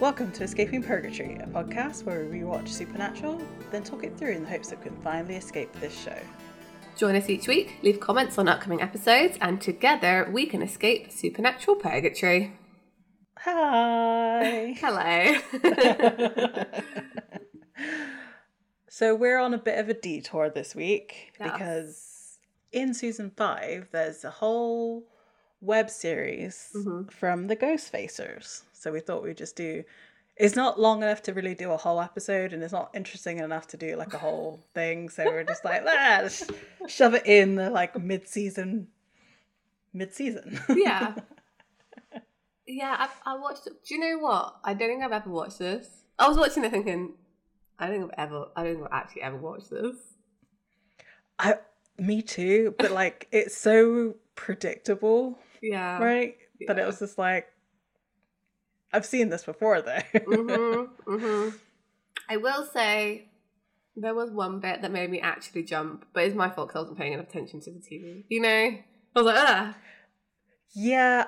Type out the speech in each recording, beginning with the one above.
Welcome to Escaping Purgatory, a podcast where we rewatch Supernatural, then talk it through in the hopes that we can finally escape this show. Join us each week, leave comments on upcoming episodes, and together we can escape Supernatural Purgatory. Hi! Hello! So we're on a bit of a detour this week because in Season 5 there's a whole web series from the Ghost Facers. So we thought we'd just do, it's not long enough to really do a whole episode and it's not interesting enough to do like a whole thing. So we're just like, let's shove it in the like mid-season. Yeah. Yeah, I watched, do you know what? I don't think I've ever watched this. I was watching it thinking, I don't think I've actually ever watched this. Me too, but like it's so predictable. Yeah. Right? Yeah. That it was just like, I've seen this before, though. I will say there was one bit that made me actually jump, but it's my fault because I wasn't paying enough attention to the TV. You know? I was like, ah. Yeah.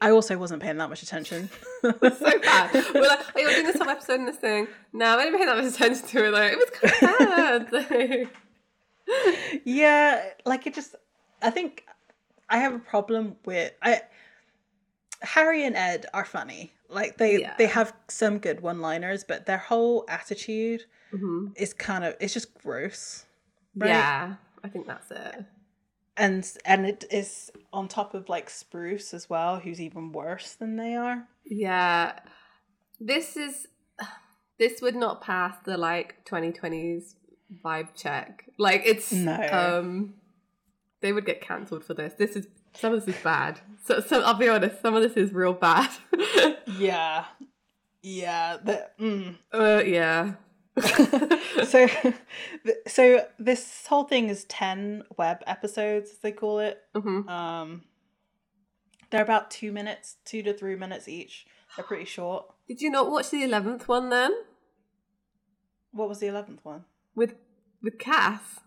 I also wasn't paying that much attention. It's so bad. We're like, oh, you're doing this whole episode and this thing. No, I didn't pay that much attention to it, though. It was kind of bad. Yeah. Like, it just... I think I have a problem with... Harry and Ed are funny. Like they have some good one-liners, but their whole attitude is kind of, it's just gross. Right? Yeah, I think that's it. And it is on top of like Spruce as well, who's even worse than they are. Yeah. This would not pass the like 2020s vibe check. Like it's they would get cancelled for this. Some of this is bad. So I'll be honest, some of this is real bad. Yeah. Yeah. Yeah. So this whole thing is 10 web episodes, as they call it. They're about 2 minutes, 2 to 3 minutes each. They're pretty short. Did you not watch the 11th one then? What was the 11th one? With Cass.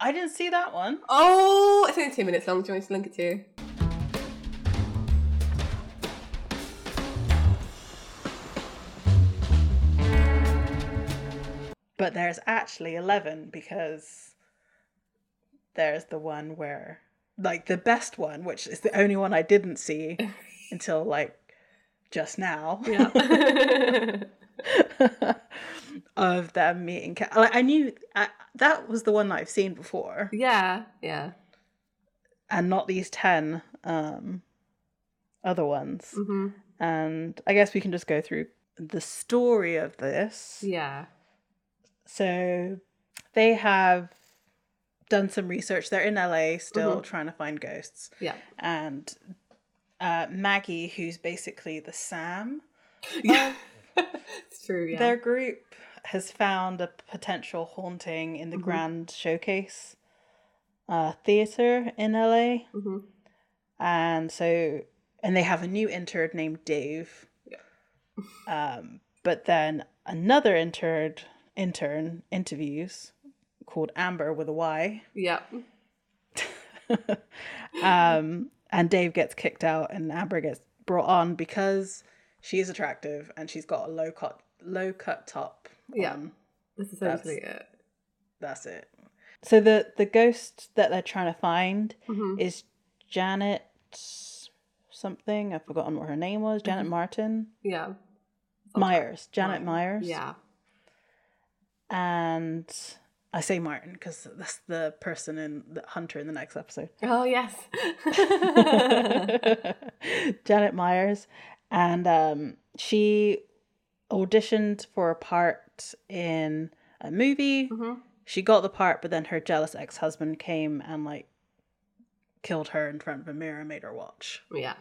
I didn't see that one. Oh, it's only 2 minutes long. Do you want me to link it to you? But there's actually 11 because there's the one where, like, the best one, which is the only one I didn't see until, like, just now. Yeah. Of them meeting Cat. Like, I knew that was the one that I've seen before. Yeah And not these 10 other ones. And I guess we can just go through the story of this. So they have done some research. They're in LA still, trying to find ghosts. And Maggie, who's basically the Sam it's true. Their group has found a potential haunting in the Grand Showcase Theater in LA. And they have a new intern named Dave. But then another intern interviews called Amber with a Y. And Dave gets kicked out and Amber gets brought on because she is attractive and she's got a low cut top. That's essentially it. That's it. So the ghost that they're trying to find is Janet something. I've forgotten what her name was. Janet Martin. Yeah. Myers. Janet Myers. Yeah. And I say Martin because that's the person in the Hunter in the next episode. Oh yes. Janet Myers. And she auditioned for a part in a movie. She got the part, but then her jealous ex-husband came and like killed her in front of a mirror and made her watch. Yeah.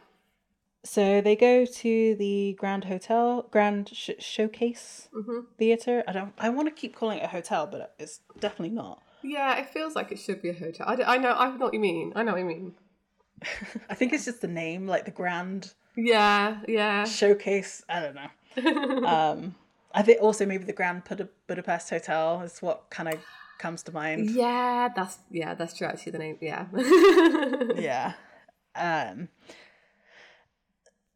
So they go to the Grand Showcase Theater. I want to keep calling it a hotel, but it's definitely not. Yeah, it feels like it should be a hotel. I know what you mean. I think it's just the name, like the Grand. Yeah. Showcase. I don't know. I think also maybe the Grand Budapest Hotel is what kind of comes to mind. Yeah, that's true. Actually, the name. Yeah. Yeah.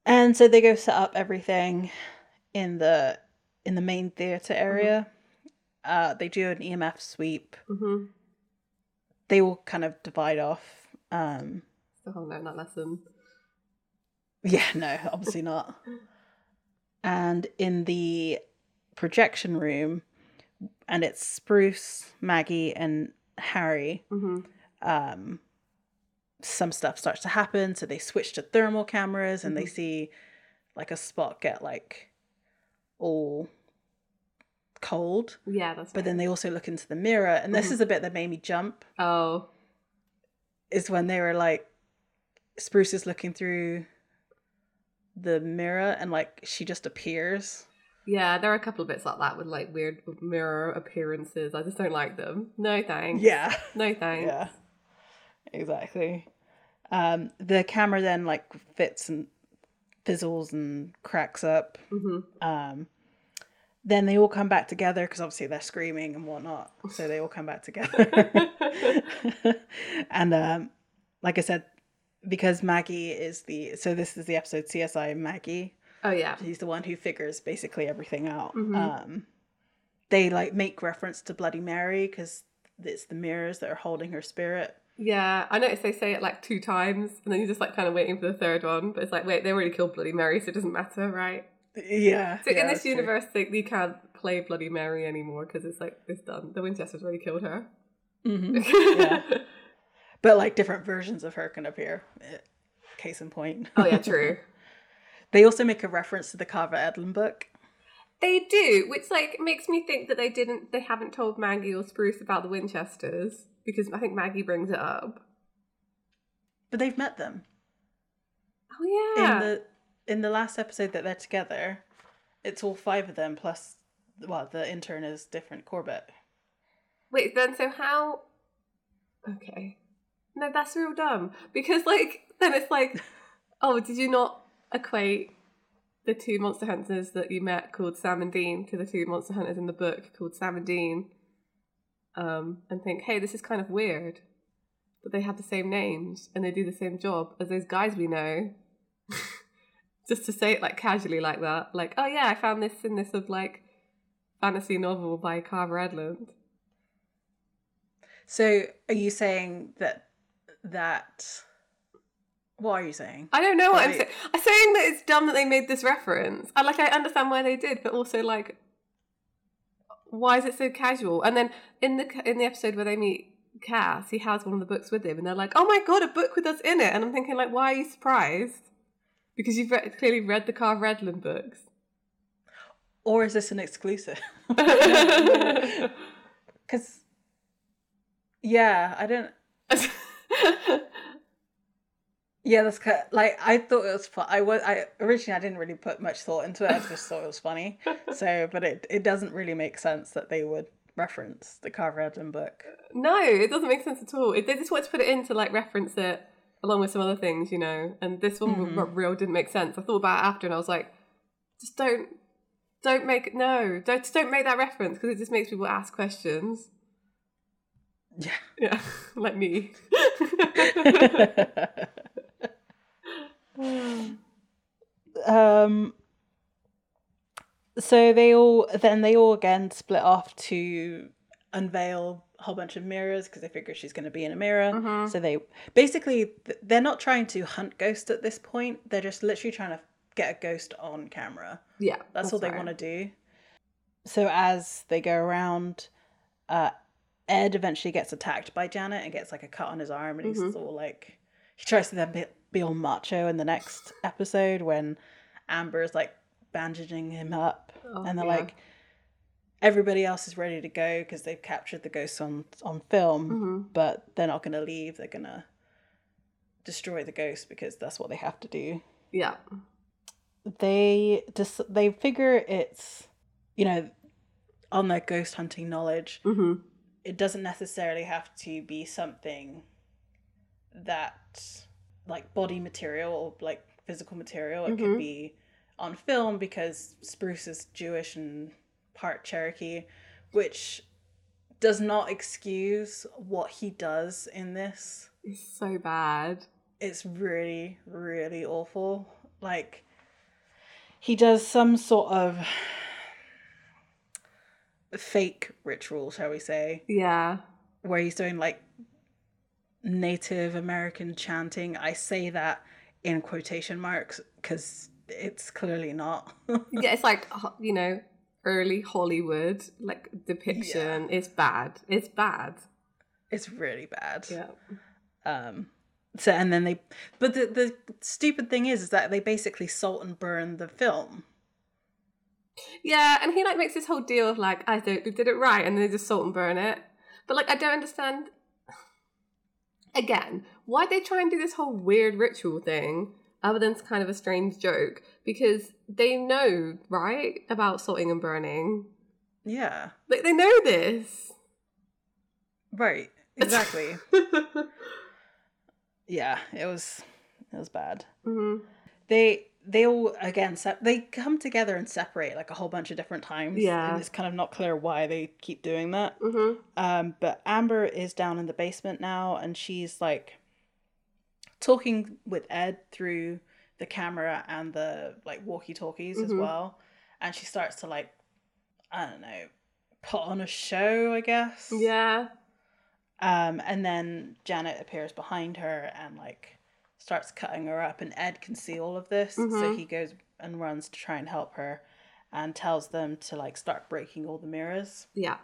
And so they go set up everything in the main theater area. Mm-hmm. They do an EMF sweep. Mm-hmm. They all kind of divide off. Still learn that lesson. Yeah, no, obviously not. And in the projection room, and it's Spruce, Maggie, and Harry. Mm-hmm. Some stuff starts to happen, so they switch to thermal cameras, and mm-hmm. they see like a spot get like all cold. Yeah, that's. But right. Then they also look into the mirror, and this mm-hmm. is a bit that made me jump. Oh, is when they were like, Spruce is looking through the mirror, and like she just appears. Yeah, there are a couple of bits like that with like weird mirror appearances. I just don't like them. No thanks. Yeah. No thanks. Yeah. Exactly. The camera then like fits and fizzles and cracks up. Mm-hmm. Then they all come back together because obviously they're screaming and whatnot. So they all come back together. And like I said, because Maggie is the... So this is the episode CSI Maggie. Oh, yeah. He's the one who figures basically everything out. Mm-hmm. They like make reference to Bloody Mary because it's the mirrors that are holding her spirit. Yeah, I noticed they say it like 2 times and then you're just like kind of waiting for the third one. But it's like, wait, they already killed Bloody Mary, so it doesn't matter, right? Yeah. So yeah, in this universe, you can't play Bloody Mary anymore because it's like, it's done. The Winchester's already killed her. Mm-hmm. Yeah. But like different versions of her can appear. Case in point. Oh, yeah, true. They also make a reference to the Carver Edlund book. They do, which like makes me think that they haven't told Maggie or Spruce about the Winchesters, because I think Maggie brings it up. But they've met them. Oh yeah. In the last episode that they're together, it's all 5 of them plus the intern is different, Corbett. Wait, then so how? Okay. No, that's real dumb, because like then it's like, oh, did you not equate the 2 monster hunters that you met called Sam and Dean to the 2 monster hunters in the book called Sam and Dean, and think, hey, this is kind of weird that they have the same names and they do the same job as those guys we know. Just to say it like casually like that, like, oh yeah, I found this in this of like fantasy novel by Carver Edlund. So are you saying that what are you saying? I don't know what I'm saying. I'm saying that it's dumb that they made this reference. I understand why they did, but also like, why is it so casual? And then in the episode where they meet Cas, he has one of the books with him, and they're like, "Oh my god, a book with us in it!" And I'm thinking like, why are you surprised? Because you've clearly read the Carver Edlund books. Or is this an exclusive? Because yeah, I don't. Yeah, that's kind of, like I thought it was fun. I didn't really put much thought into it. I just thought it was funny. So, but it doesn't really make sense that they would reference the Carver Edlund book. No, it doesn't make sense at all. They just wanted to put it in to like reference it along with some other things, you know. And this one mm-hmm. real didn't make sense. I thought about it after, and I was like, just don't make that reference because it just makes people ask questions. Yeah, like me. So they all again split off to unveil a whole bunch of mirrors because they figure she's going to be in a mirror. Mm-hmm. So they basically they're not trying to hunt ghosts at this point. They're just literally trying to get a ghost on camera. Yeah, that's all they want to do. So as they go around, Ed eventually gets attacked by Janet and gets like a cut on his arm, and mm-hmm. he's all like, he tries to then be all macho in the next episode when Amber's like bandaging him up. Oh, and they're yeah. like, everybody else is ready to go because they've captured the ghosts on film, mm-hmm. but they're not going to leave. They're going to destroy the ghost because that's what they have to do. Yeah. They figure it's, you know, on their ghost hunting knowledge, mm-hmm. it doesn't necessarily have to be something that like body material or like physical material. It mm-hmm. could be on film because Spruce is Jewish and part Cherokee, which does not excuse what he does in this. It's so bad. It's really, really awful. Like he does some sort of fake ritual, shall we say? Yeah. Where he's doing like Native American chanting. I say that in quotation marks because it's clearly not. Yeah, it's like, you know, early Hollywood like depiction. Yeah. It's bad. It's really bad. Yeah. So and then the stupid thing is that they basically salt and burn the film. Yeah, and he like makes this whole deal of like, I did it right, and then they just salt and burn it. But like, I don't understand. Again, why they try and do this whole weird ritual thing, other than it's kind of a strange joke, because they know, right, about salting and burning. Yeah. Like, they know this. Right, exactly. Yeah, it was bad. Mm-hmm. They all, again, they come together and separate, like, a whole bunch of different times. Yeah. And it's kind of not clear why they keep doing that. Mm-hmm. But Amber is down in the basement now, and she's, like, talking with Ed through the camera and the like walkie-talkies, mm-hmm. as well, and she starts to like, I don't know, put on a show, I guess. Yeah. And then Janet appears behind her and like starts cutting her up, and Ed can see all of this, mm-hmm. so he goes and runs to try and help her and tells them to like start breaking all the mirrors. Yeah.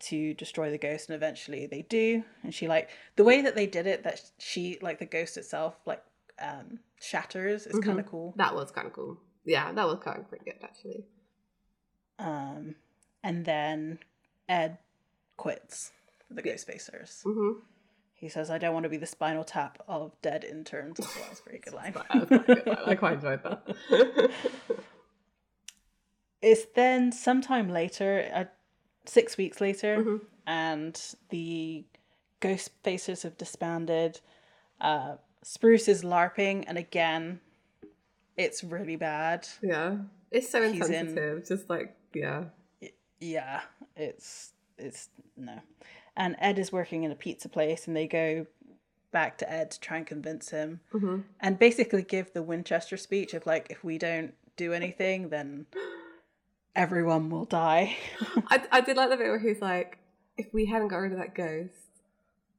To destroy the ghost, and eventually they do, and she like, the way that they did it, that she like, the ghost itself like shatters, is mm-hmm. kind of cool. That was kind of cool. Yeah, that was kind of pretty good actually. And then Ed quits the Ghost Facers. Mm-hmm. He says, I don't want to be the Spinal Tap of dead interns, as well. That's a pretty good line. I quite enjoyed that. It's then sometime later, 6 weeks later, mm-hmm. and the Ghost Facers have disbanded. Spruce is LARPing, and again, it's really bad. Yeah, it's so insensitive. Just like, yeah. Yeah, it's no. And Ed is working in a pizza place, and they go back to Ed to try and convince him, mm-hmm. and basically give the Winchester speech of like, if we don't do anything, then everyone will die. I did like the bit where he's like, if we hadn't got rid of that ghost,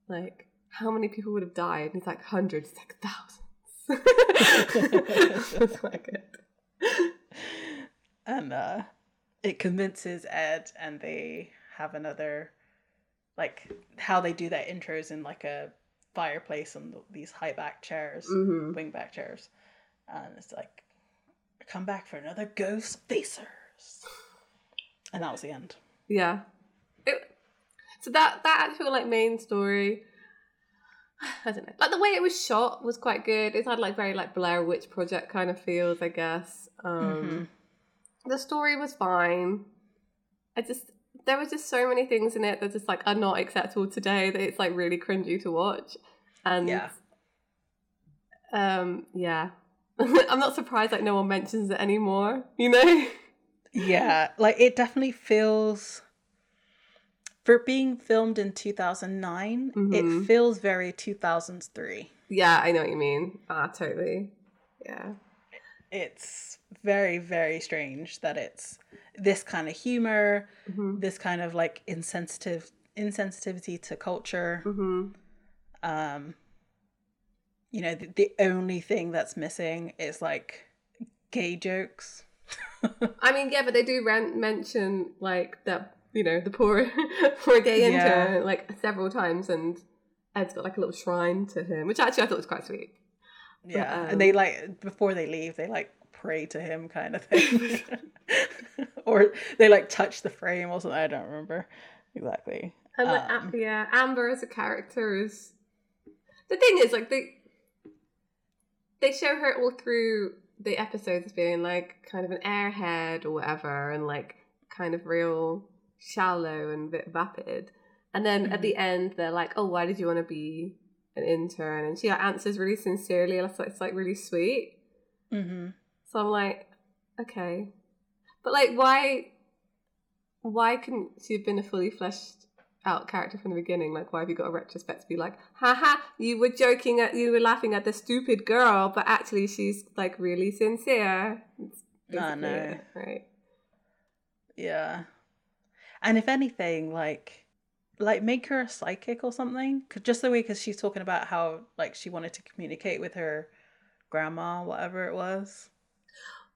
like, how many people would have died? And he's like, hundreds, it's like thousands. That's quite good. And it convinces Ed, and they have another, like, how they do their intros in like a fireplace on these high back chairs, mm-hmm. wing back chairs. And it's like, come back for another Ghost Facer. And that was the end. Yeah. So that actual like main story, I don't know, like the way it was shot was quite good. It had like very like Blair Witch Project kind of feels, I guess. Mm-hmm. The story was fine. There was just so many things in it that just like are not acceptable today, that it's like really cringy to watch. And yeah. Yeah. I'm not surprised like no one mentions it anymore, you know. Yeah, like it definitely feels, for being filmed in 2009, mm-hmm. it feels very 2003. Yeah, I know what you mean. Totally. Yeah. It's very, very strange that it's this kind of humor, mm-hmm. this kind of like insensitivity to culture. Mm-hmm. You know, the only thing that's missing is like gay jokes. I mean, yeah, but they do mention like that, you know, the poor gay intern, yeah. like several times, and Ed's got like a little shrine to him, which actually I thought was quite sweet. Yeah, but, and they like, before they leave, they like pray to him kind of thing, or they like touch the frame or something. I don't remember exactly. And like, yeah, Amber as a character is, the thing is like they show her all through the episodes being like kind of an airhead or whatever, and like kind of real shallow and a bit vapid, and then mm-hmm. at the end they're like, oh, why did you want to be an intern? And she like, answers really sincerely, and it's like really sweet, mm-hmm. so I'm like, okay, but like why couldn't she have been a fully fleshed out character from the beginning. Like, why have you got a retrospect to be like, haha, you were joking at, you were laughing at the stupid girl, but actually she's like really sincere. I know. It, right. Yeah. And if anything, like make her a psychic or something. Just the way, because she's talking about how like she wanted to communicate with her grandma, whatever it was.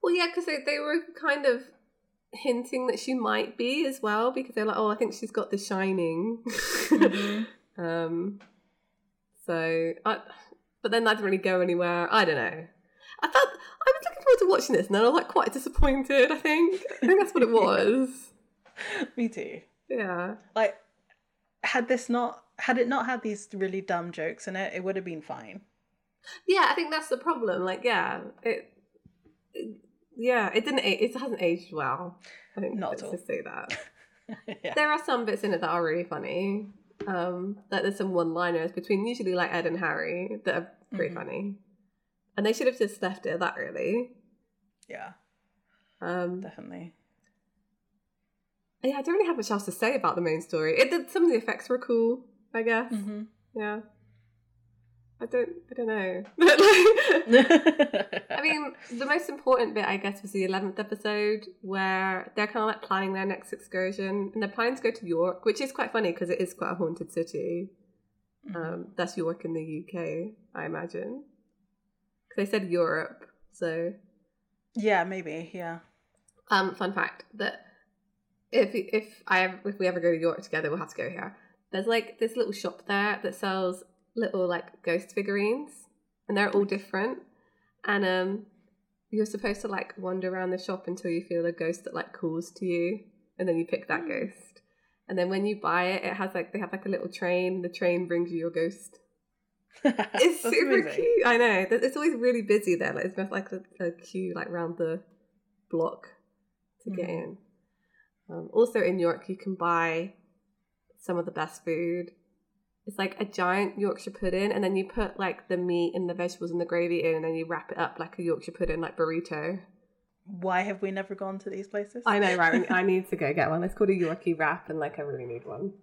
Well, yeah, because they were kind of hinting that she might be as well, because they're like, oh, I think she's got the shining. Mm-hmm. But then that didn't really go anywhere. I don't know. I thought I was looking forward to watching this, and then I was like quite disappointed. I think that's what it was. Yeah. Me too. Yeah. Like, had it not had these really dumb jokes in it, it would have been fine. Yeah, I think that's the problem. Like, yeah, it didn't. It hasn't aged well. I think not at all. To say that. Yeah. There are some bits in it that are really funny. Like there's some one-liners between usually like Ed and Harry that are pretty funny, and they should have just left it at that, really. Yeah. Definitely. Yeah, I don't really have much else to say about the main story. Some of the effects were cool, I guess. Mm-hmm. Yeah. I don't know. I mean, the most important bit, I guess, was the 11th episode where they're kind of like planning their next excursion, and they're planning to go to York, which is quite funny because it is quite a haunted city. Mm-hmm. That's York in the UK, I imagine. Because they said Europe, so. Yeah, maybe. Yeah. Fun fact that if we ever go to York together, we'll have to go here. There's like this little shop there that sells little like ghost figurines, and they're all different, and you're supposed to like wander around the shop until you feel a ghost that like calls to you, and then you pick that ghost, and then when you buy it, it has like, they have like a little train, the train brings you your ghost. It's super amazing. Cute. I know, it's always really busy there, like it's like a queue like round the block to get in. Also in York you can buy some of the best food. It's like a giant Yorkshire pudding, and then you put like the meat and the vegetables and the gravy in, and then you wrap it up like a Yorkshire pudding, like burrito. Why have we never gone to these places? I know, right? I need to go get one. It's called a Yorkie wrap, and like I really need one.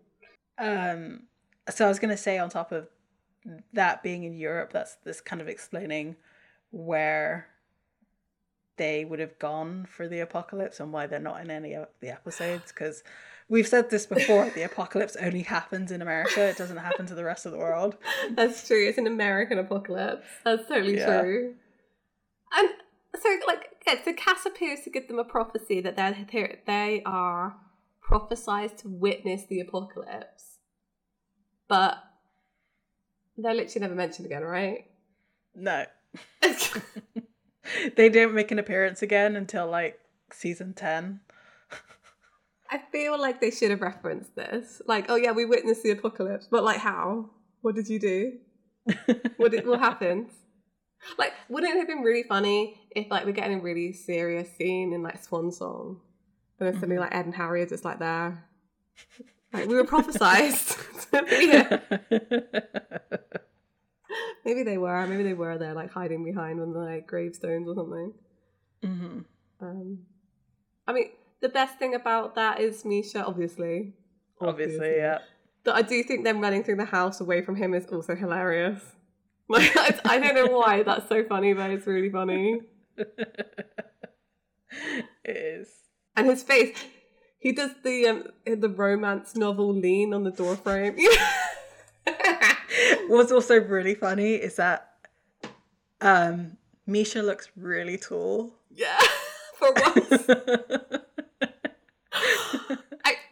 So I was going to say, on top of that being in Europe, that's this kind of explaining where they would have gone for the apocalypse and why they're not in any of the episodes, because we've said this before, the apocalypse only happens in America. It doesn't happen to the rest of the world. That's true. It's an American apocalypse. That's totally true. And so, like, so Cass appears to give them a prophecy that they are prophesized to witness the apocalypse. But they're literally never mentioned again, right? No. They don't make an appearance again until, like, season 10. I feel like they should have referenced this. Like, oh yeah, we witnessed the apocalypse, but like how? What did you do? What happened? Like, wouldn't it have been really funny if like we're getting a really serious scene in like Swan Song, and then suddenly like Ed and Harry are just like there. Like, we were prophesized to be here. Maybe they were there like hiding behind one of the like gravestones or something. Mm-hmm. I mean, the best thing about that is Misha, obviously. Obviously, yeah. But I do think them running through the house away from him is also hilarious. Like, I don't know why that's so funny, but it's really funny. It is. And his face, he does the romance novel lean on the doorframe. What's also really funny is that Misha looks really tall. Yeah, for once.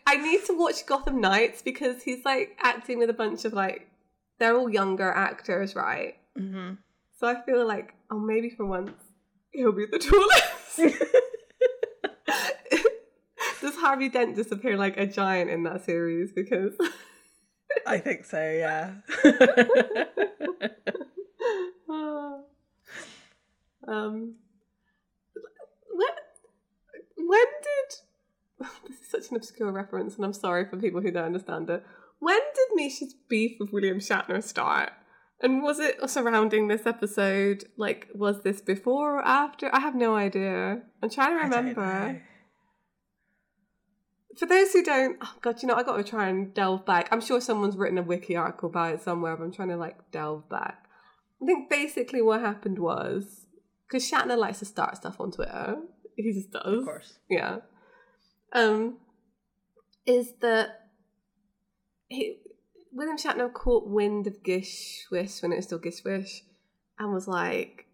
I need to watch Gotham Knights because he's like acting with a bunch of like, they're all younger actors, right? Mm-hmm. So I feel like, oh, maybe for once he'll be the tallest. Does Harvey Dent disappear like a giant in that series? Because I think so, yeah. When did... This is such an obscure reference, and I'm sorry for people who don't understand it. When did Misha's beef with William Shatner start? And was it surrounding this episode? Like, was this before or after? I have no idea. I'm trying to remember. For those who don't, oh God, you know, I got to try and delve back. I'm sure someone's written a wiki article about it somewhere, but I'm trying to like delve back. I think basically what happened was, because Shatner likes to start stuff on Twitter. He just does. Of course. Yeah. Is that William Shatner caught wind of Gishwish when it was still Gishwish and was like,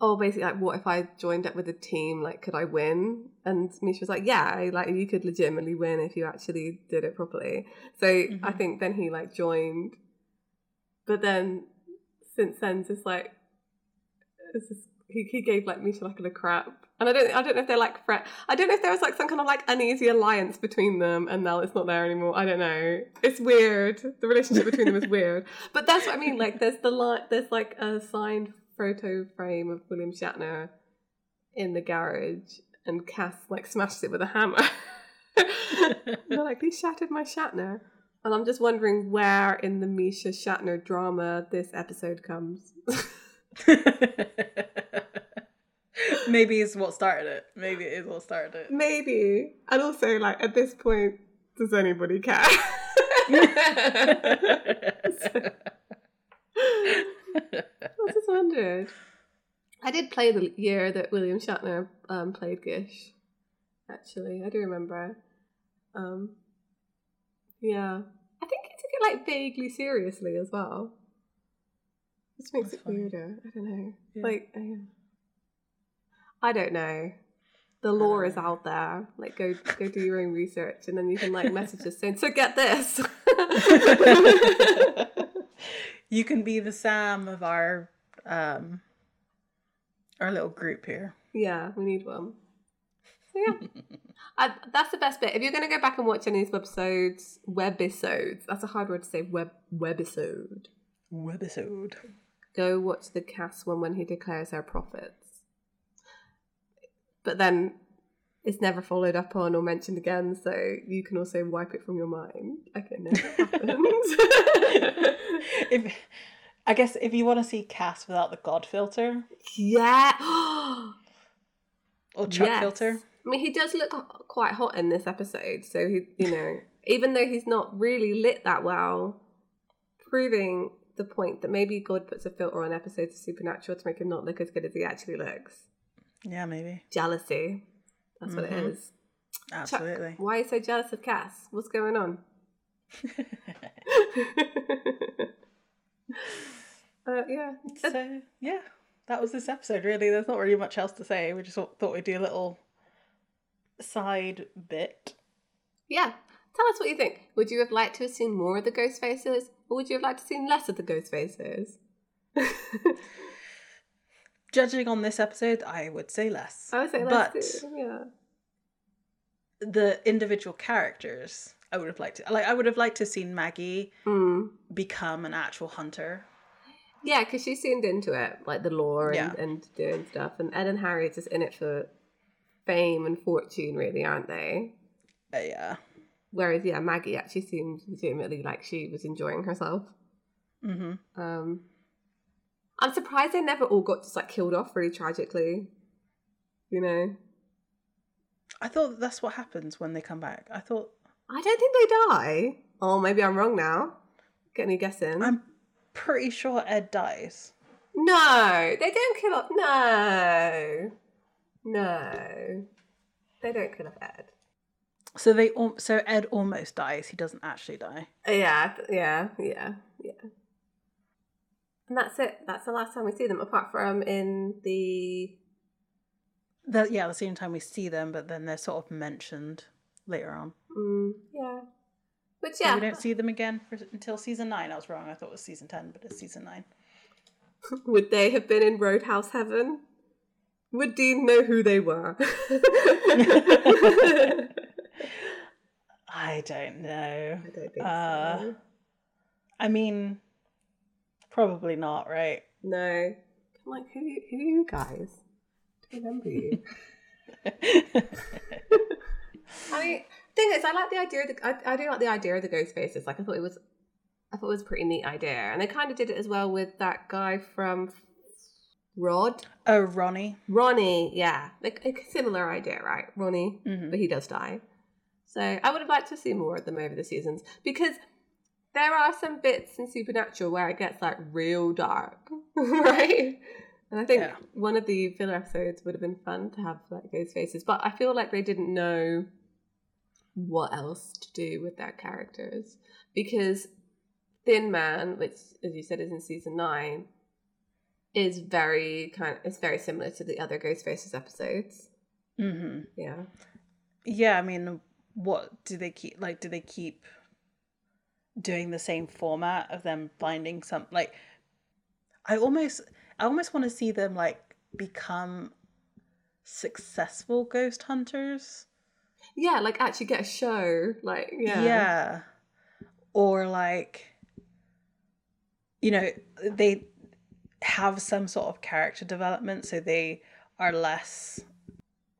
oh, basically, like, what if I joined up with a team? Like, could I win? And Misha was like, yeah, like, you could legitimately win if you actually did it properly. So I think then he, like, joined. But then, since then, just, like, it's just, he gave, like, Misha, like, a crap. And I don't know if they're, like, I don't know if there was, like, some kind of, like, uneasy alliance between them and now it's not there anymore. I don't know. It's weird. The relationship between them is weird. But that's what I mean. Like, there's, like, a signed photo frame of William Shatner in the garage and Cas like smashed it with a hammer. They're like, he shattered my Shatner. And I'm just wondering where in the Misha Shatner drama this episode comes. Maybe it's what started it. Maybe it is what started it. Maybe. And also, like, at this point, does anybody care? I just wondered. I did play the year that William Shatner played Gish, actually. I do remember. Yeah. I think he took it like vaguely seriously as well. Which makes it weirder. I don't know. Yeah. Like, I don't know. The lore is out there. Like, go do your own research and then you can like message us saying, so get this. You can be the Sam of our little group here. Yeah, we need one. So yeah, that's the best bit. If you're going to go back and watch any of these webisodes, that's a hard word to say, webisode. Go watch the Cas one when he declares her profits. But then it's never followed up on or mentioned again, so you can also wipe it from your mind. Like it never happens. I guess if you want to see Cas without the God filter. Yeah. Or Chuck filter. I mean, he does look quite hot in this episode. So, he, you know, even though he's not really lit that well, proving the point that maybe God puts a filter on episodes of Supernatural to make him not look as good as he actually looks. Yeah, maybe. Jealousy. That's what it is. Absolutely. Chuck, why are you so jealous of Cas? What's going on? So yeah, that was this episode really. There's not really much else to say. We just thought we'd do a little side bit. Yeah, tell us what you think. Would you have liked to have seen more of the Ghost Facers, or would you have liked to have seen less of the Ghost Facers? Judging on this episode, I would say less. I would say less too, yeah. The individual characters, I would have liked to. Like, I would have liked to have seen Maggie become an actual hunter. Yeah, because she seemed into it, like the lore and doing stuff. And Ed and Harry are just in it for fame and fortune, really, aren't they? Yeah. Whereas, yeah, Maggie actually seemed legitimately like she was enjoying herself. Mm-hmm. I'm surprised they never all got just like killed off really tragically. You know? I thought that's what happens when they come back. I don't think they die. Oh, maybe I'm wrong now. Get any guessing? I'm pretty sure Ed dies. No, they don't kill off. No, they don't kill off Ed. So so Ed almost dies. He doesn't actually die. Yeah. And that's it. That's the last time we see them, apart from in the same time we see them, but then they're sort of mentioned later on. Yeah. But yeah. So we don't see them again until season 9. I was wrong. I thought it was season 10, but it's season 9. Would they have been in Roadhouse Heaven? Would Dean know who they were? I don't know. I don't think so. I mean, probably not, right? No. I'm like, who are you guys? I don't remember you. I mean, thing is, I like the idea of I do like the idea of the Ghost Facers. Like, I thought it was a pretty neat idea, and they kind of did it as well with that guy from Rod. Oh, Ronnie. Yeah, like a similar idea, right? Ronnie, but he does die. So I would have liked to see more of them over the seasons, because there are some bits in Supernatural where it gets like real dark, right? And I think one of the filler episodes would have been fun to have like those faces, but I feel like they didn't know what else to do with their characters, because Thin Man, which as you said is in season 9, is very kind of, it's very similar to the other Ghost Facers episodes. Mm-hmm. Yeah. I mean, what do they keep? Like, do they keep doing the same format of them finding some? Like, I almost want to see them like become successful ghost hunters. Yeah, like actually get a show. Like, yeah. Or like, you know, they have some sort of character development, so they are less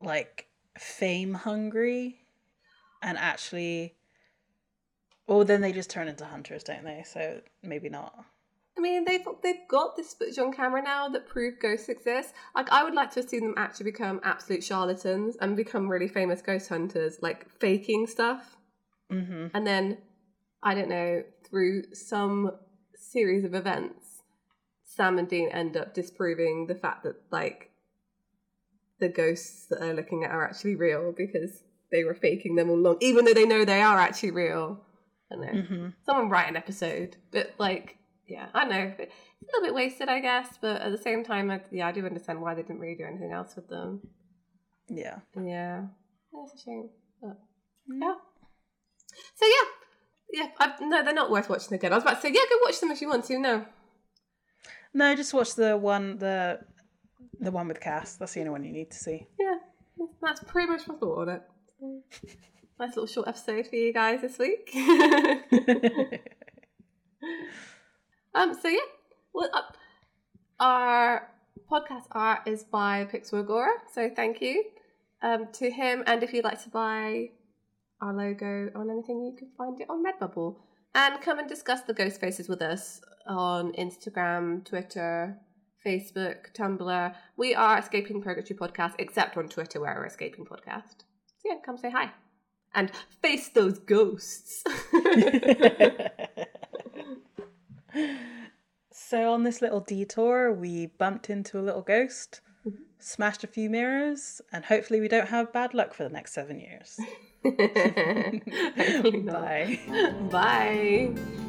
like fame hungry, and actually, well, then they just turn into hunters, don't they? So maybe not. I mean, they've got this footage on camera now that prove ghosts exist. Like, I would like to have seen them actually become absolute charlatans and become really famous ghost hunters, like faking stuff. Mm-hmm. And then, I don't know, through some series of events, Sam and Dean end up disproving the fact that, like, the ghosts that they're looking at are actually real because they were faking them all along, even though they know they are actually real. I don't know. Mm-hmm. Someone write an episode. But, like, yeah, I don't know. It's a little bit wasted, I guess. But at the same time, I do understand why they didn't really do anything else with them. Yeah. Yeah. That's a shame. But, yeah. So, yeah. No, they're not worth watching again. I was about to say, go watch them if you want to. No, just watch the one with Cass. That's the only one you need to see. Yeah, that's pretty much my thought on it. Nice little short episode for you guys this week. So yeah, our podcast art is by Pixelagora, so thank you to him. And if you'd like to buy our logo on anything, you can find it on Redbubble. And come and discuss the ghost faces with us on Instagram, Twitter, Facebook, Tumblr. We are Escaping Purgatory Podcast, except on Twitter where we're Escaping Podcast. So yeah, come say hi. And face those ghosts. So on this little detour, we bumped into a little ghost, smashed a few mirrors, and hopefully we don't have bad luck for the next 7 years. Bye. Bye.